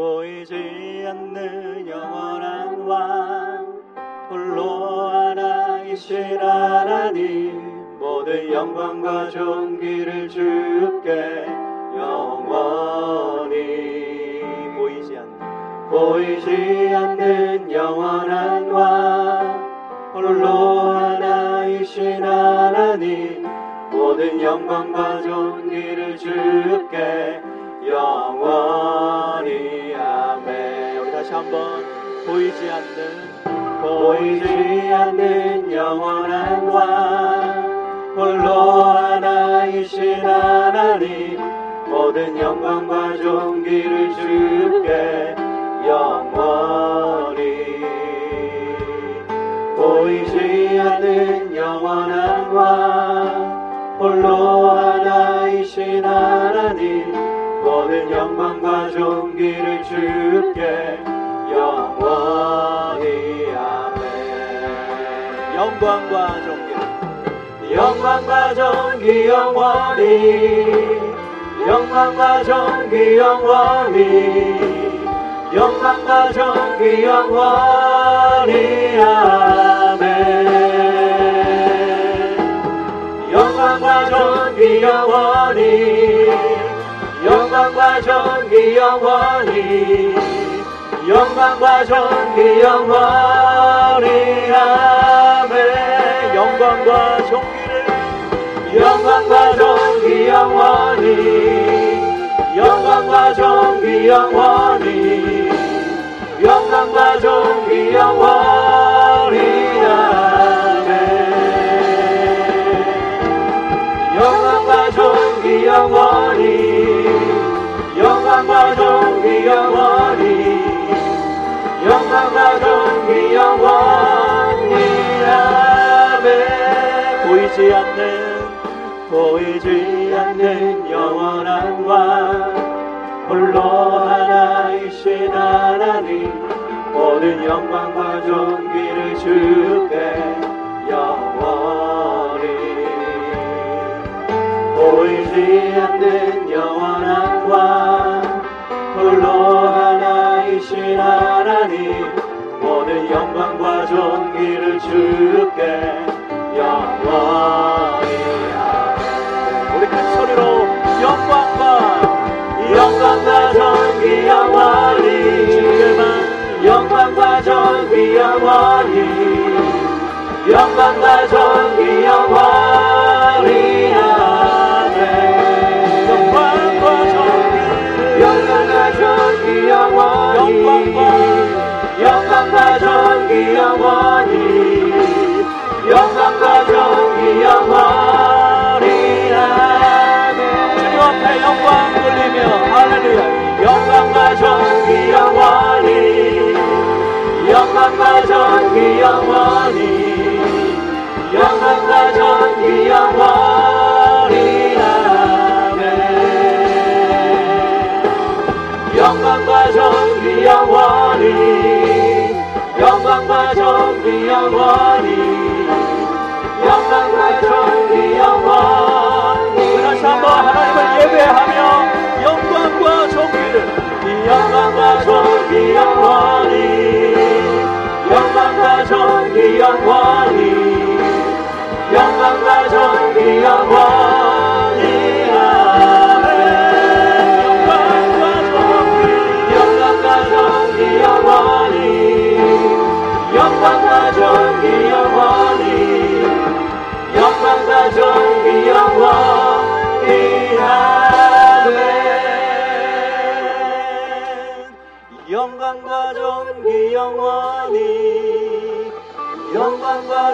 보이지 않는 영원한 왕, 홀로 하나이신 하나님, 모든 영광과 존귀를 주께 영원히. 보이지 않는 영원한 왕, 홀로 하나이신 하나님, 모든 영광과 존귀를 주께 영원히. 아멘. 우리 다시 한번. 보이지 않는 영원한 왕, 홀로 하나이신 하나님, 모든 영광과 존귀를 주께 영원히. 보이지 않는 영원한 왕, 홀로 하나이신 하나님, 모든 영광과 존귀를 주께 영원히. 아멘. 영광과 존귀 영원히, 영광과 존귀 영원히, 영광과 존귀 영원히. 아멘. 영광과 존귀 영원히, 영광과 존귀 영원히, 영광과 존귀 영원히. 아멘. 영광과 존귀 영원히, 영광과 존귀 영원히, 영광과 존귀 영원히. 아멘. 영광과 존귀 영원히, 영광과 존귀 영원히, 영광과 존귀 영원히. 아멘. 보이지 않는 영원한 왕, 홀로 하나이신 하나님, 모든 영광과 존귀를 주께 영원히. 보이지 않는 영원한 왕, 홀로 하나이신 하나님, 모든 영광과 존귀를 주께 영원히. 아멘. 우리 같이 소리로 영광과 존귀 영원히, 주께만 영광과 존귀 영원히, 영광과 존귀 영원히. 영광과 존귀 영원히, 영광과 존귀 영원히. 아멘. 주님 앞에 영광 돌리며 할렐루야. 영광과 존귀 영원히, 영광과 존귀 영원히, 영광과 존귀 영원히. 아멘. 영광과 존귀 영원히, 영광과 존귀 영원히, 영광과 존귀 영원히. 우리 다시 한번 하나님을 예배하며 영광과 존귀를, 영광과 존귀 영원히, 영광과 존귀 영원히, 영광과 존귀 영원히. 아멘. 영광과 존귀 영원히, 영광과 존귀 영원히, 영광과 존귀 영원히. 아멘. 영광과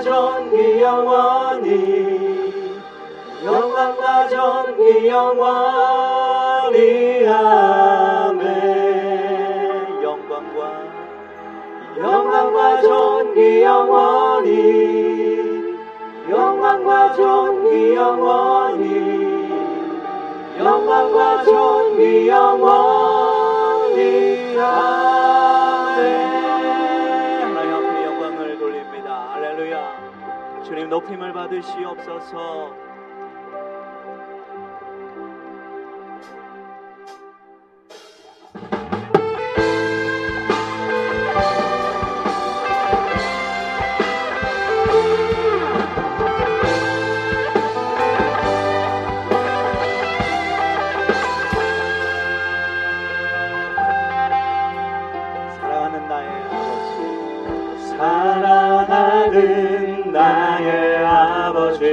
존귀 영원히, 영광과 존귀 영원히, 영광과 존귀 영원히. 아멘. 영광과 존귀 영원히, 영광과 존귀 영원히, 영광과 존귀 영원히. 아멘. 하나님 앞에 영광을 돌립니다. 할렐루야. 주님 높임을 받으시옵소서. 모든 나의 아버지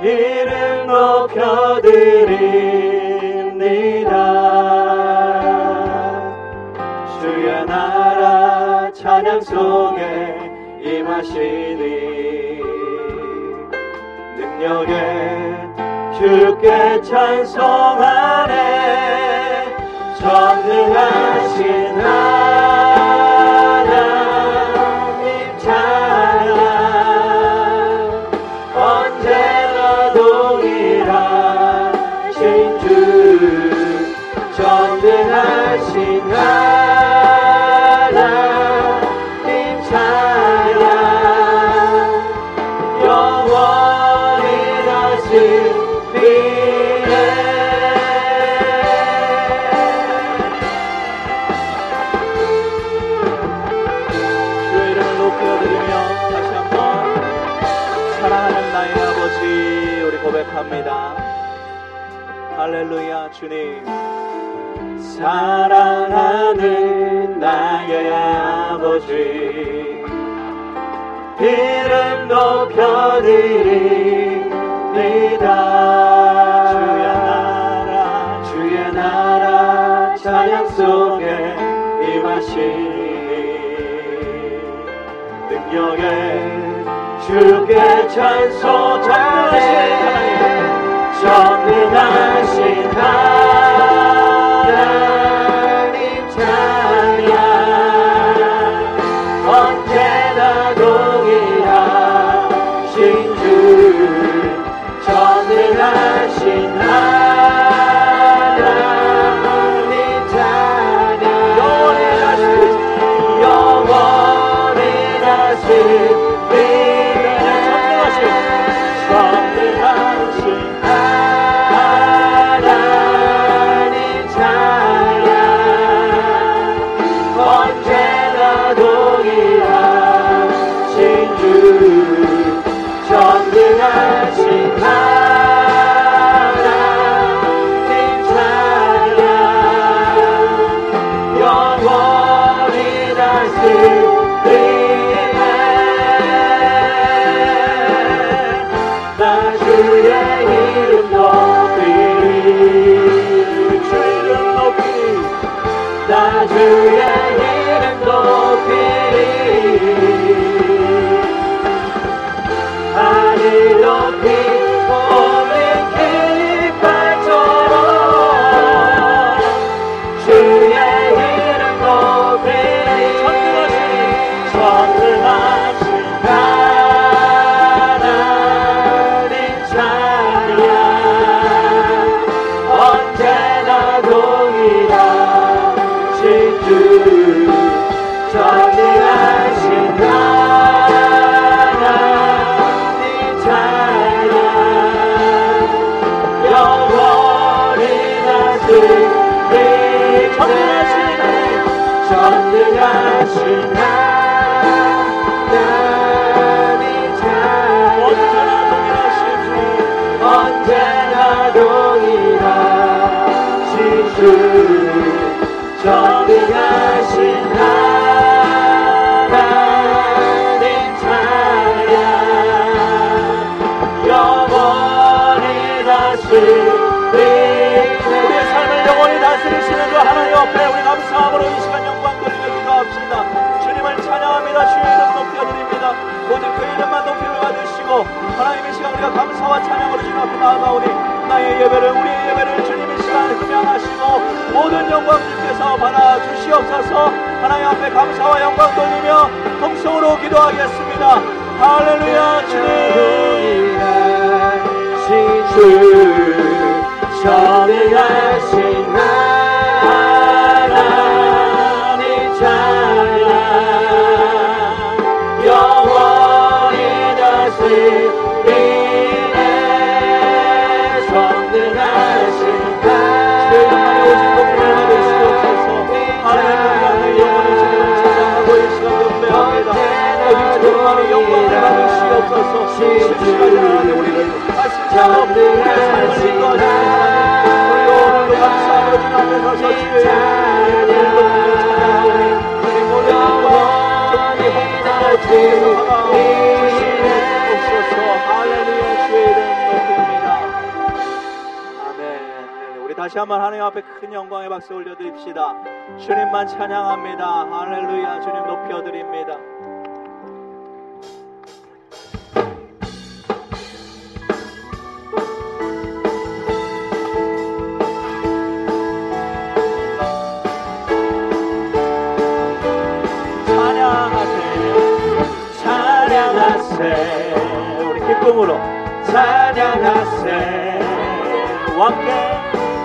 이름 높여드립니다. 주의 나라 찬양 속에 임하시니 능력에 주께 찬송하네. 전능하신 하나님 찬양 언제나 동일하신 주. 전능하신 하나님 찬양 영원히 다스리네. 고백합니다. 할렐루야. 주님 사랑하는 나의 아버지 이름 높여드립니다. 주의 나라 찬양 속에 임하시니 능력에 주께 찬송하네. 전능하신 하나님 찬양 언제나 동일하신 주. 전능하신 하나님 찬양 영원히 다스리네. 하나님의 시간 우리가 감사와 찬양으로 주님 앞에 나아가오니 나의 예배를 우리의 예배를 주님의 시간에 흠양하시고 모든 영광 주께서 받아주시옵소서. 하나님 앞에 감사와 영광 돌리며 통성으로 기도하겠습니다. 할렐루야. 주님 주 전능하신 하나님 찬양 영원 이내 전능하신 하나님 오직 높이를 받을 수 없어서 하나님의 영원히 주님을 찬양하고 이 시간도 없네합니다. 오직 주님만의 영광을 받을 수 없어서 실시간이 하나님 우리를 말씀처럼 우리의 삶을 인도하시는 하나님 우리 오늘도 감사하며 주님 앞에 가서 주의 예배를 찬양하오니 주님 모든 영광 주님의 복을 다시 한번 하나님 앞에 큰 영광의 박수 올려드립시다. 주님만 찬양합니다. 할렐루야. 주님 높여드립니다. 우리 기쁨으로 찬양하세.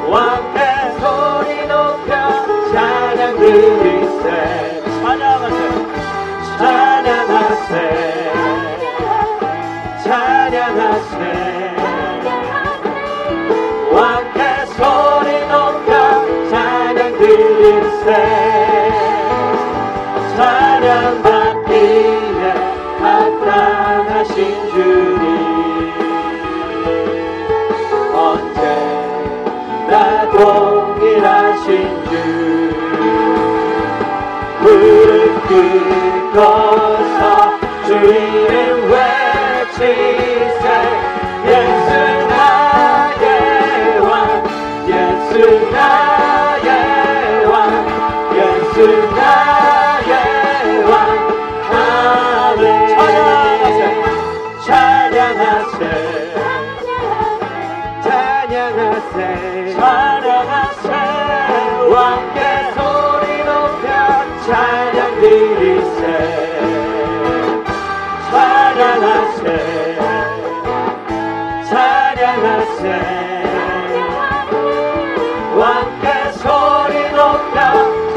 왕께 소리 높여 찬양 드리세. 찬양하세 찬양하세. 왕께 소리 높여 찬양 드리세. 찬양 받기에 마땅하신 주님 언제나 동일하신 주 무릎 꿇어서 주 이름 외치세. 예수 나의 왕 예수 나의 왕 예수 나의 왕. 찬양하세 왕께 소리 높여 찬양 드리세. 찬양하세 찬양하세 왕께 소리 높여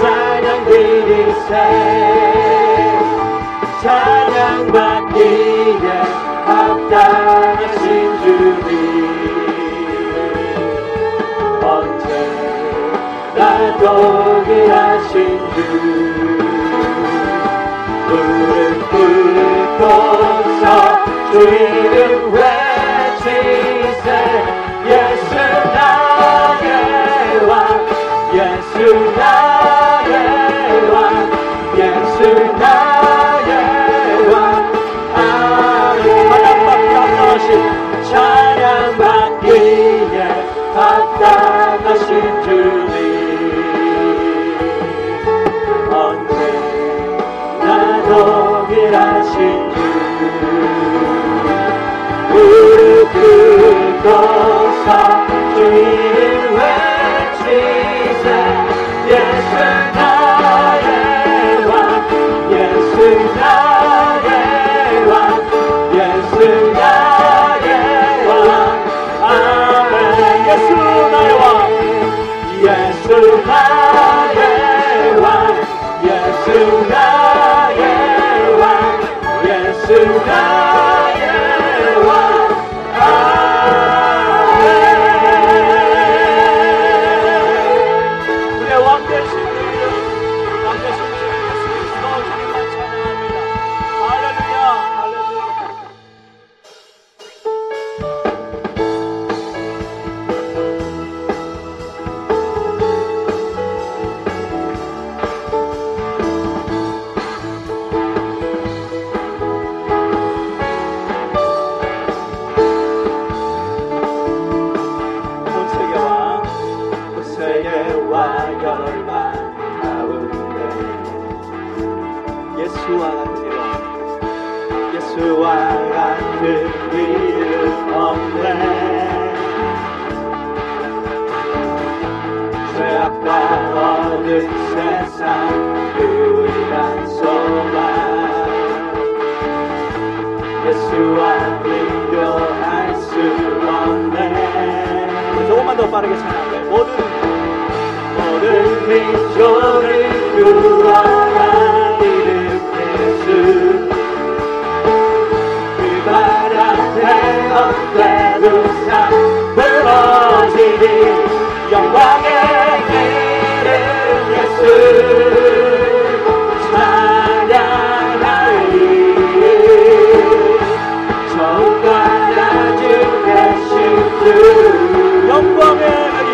찬양 드리세. 찬양받기에 합당하신 주님 언제나 동일하신 주 무릎 꿇고서 주 이름 외치세. 예수 나의 왕 예수 나의 왕 예수 나의 왕. 아멘. 찬양받기에 합당하신 주님 언제나 동일하신 주 무릎 꿇고서 주 이름 외치세. 예수 나의 왕 예수 나의 왕 예수 나의 왕. 아멘. 예수 나의 왕 예수 나의 왕 예수 나의 왕 예수 나의 왕. 아멘. 우리의 왕 되신 주님 예수 그리스도 주님만 찬양합니다. 할렐루야 할렐루야. 온 세계 왕 온 세계와 열망 가운데 예수와 같은 왕 예수와 같은 이름 없네. 죄악과 어두운 세상 유일한 소망 예수와 비교할 수 없네. 조금만 더 빠르게 찬양해. 모든 민족을 구원한 이름 예수 그 바람에 어때도 사부러지니 영광의 이름 예수 찬양하리. 정과 나주 예수 주 영광의 이름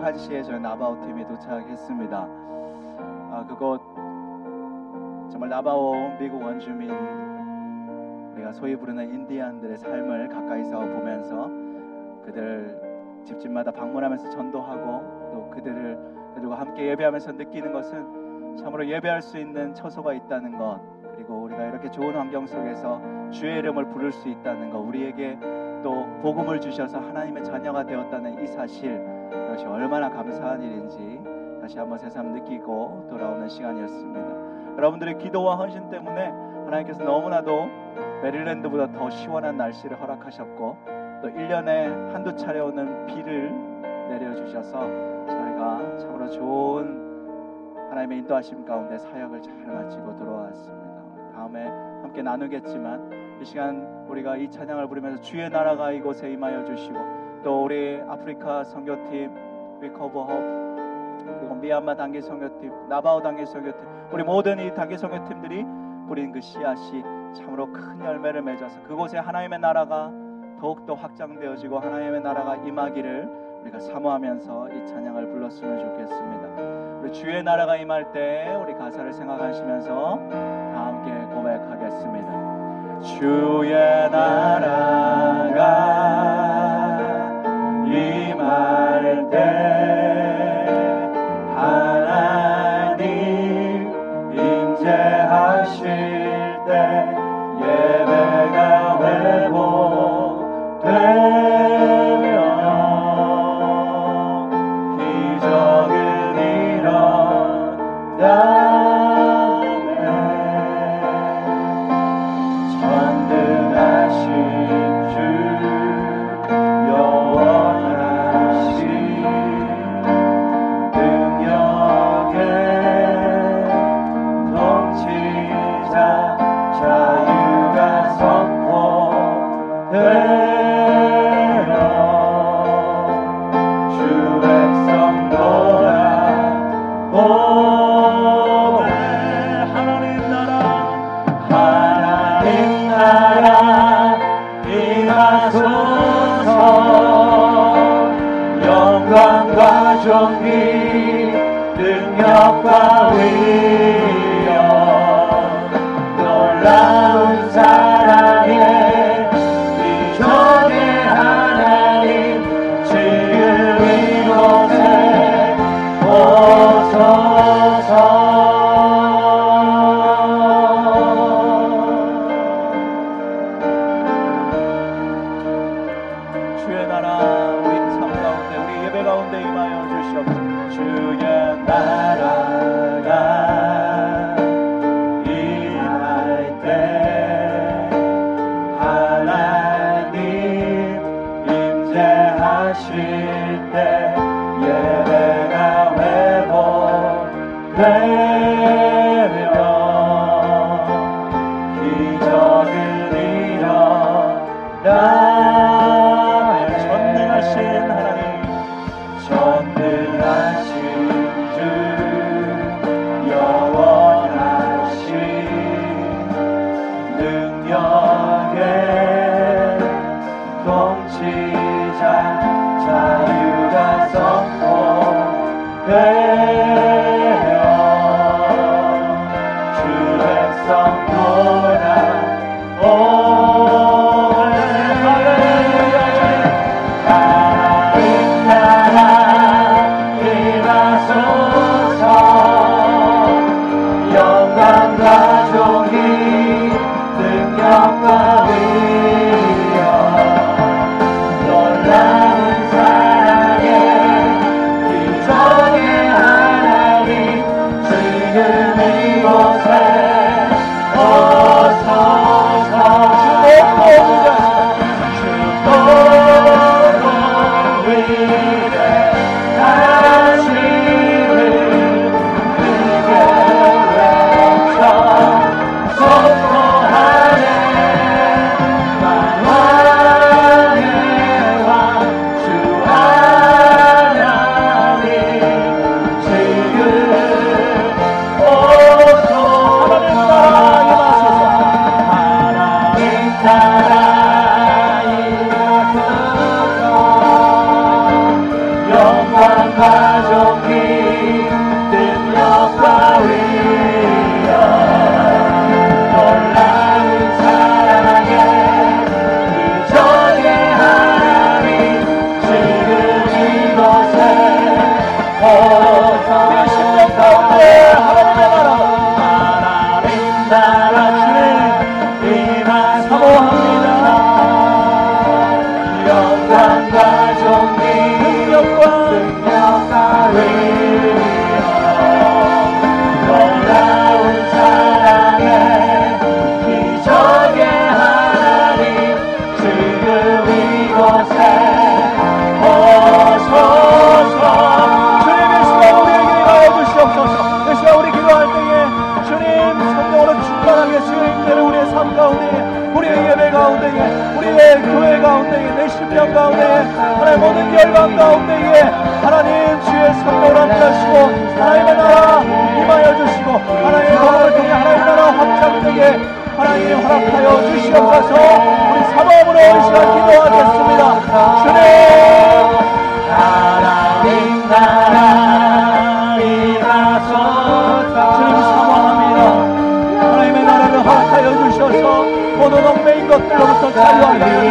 1시에 저희 나바오 팀이 도착했습니다. 그곳 정말 나바오 미국 원주민, 우리가 소위 부르는 인디안들의 삶을 가까이서 보면서 그들 집집마다 방문하면서 전도하고 또 그들과 함께 예배하면서 느끼는 것은 참으로 예배할 수 있는 처소가 있다는 것, 그리고 우리가 이렇게 좋은 환경 속에서 주의 이름을 부를 수 있다는 것, 우리에게 또 복음을 주셔서 하나님의 자녀가 되었다는 이 사실, 이것이 얼마나 감사한 일인지 다시 한번 새삼 느끼고 돌아오는 시간이었습니다. 여러분들의 기도와 헌신 때문에 하나님께서 너무나도 메릴랜드보다 더 시원한 날씨를 허락하셨고 또 1년에 한두 차례 오는 비를 내려주셔서 저희가 참으로 좋은 하나님의 인도하심 가운데 사역을 잘 마치고 돌아왔습니다. 다음에 함께 나누겠지만 이 시간 우리가 이 찬양을 부르면서 주의 나라가 이곳에 임하여 주시고 또 우리 아프리카 선교팀, Recover Hope, 그리고 미얀마 단기 선교팀, 나바오 단기 선교팀, 우리 모든 이 단기 선교팀들이 뿌린 그 씨앗이 참으로 큰 열매를 맺어서 그곳에 하나님의 나라가 더욱더 확장되어지고 하나님의 나라가 임하기를 우리가 사모하면서 이 찬양을 불렀으면 좋겠습니다. 우리 주의 나라가 임할 때 우리 가사를 생각하시면서 다 함께 고백하겠습니다. 주의 나라가 임할 때 하나님 임재하실 때 예배가 회복되며 기적은 일어나네. 전능하신 주 여호와 능력과 위력 놀라운 사랑의 기적의 하나님 지금 이곳에 오소서. 주의 나라 우리 삶 가운데 우리 예배 가운데 임하여 주시옵소서. 주의 나라가 임할 때 하나님 임재하실 때 예배가 회복되며 기적은 일어나 하나님의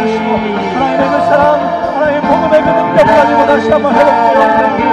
그 사랑, 하나님의 복음의 그 능력 가지고 다시 한번 회복되어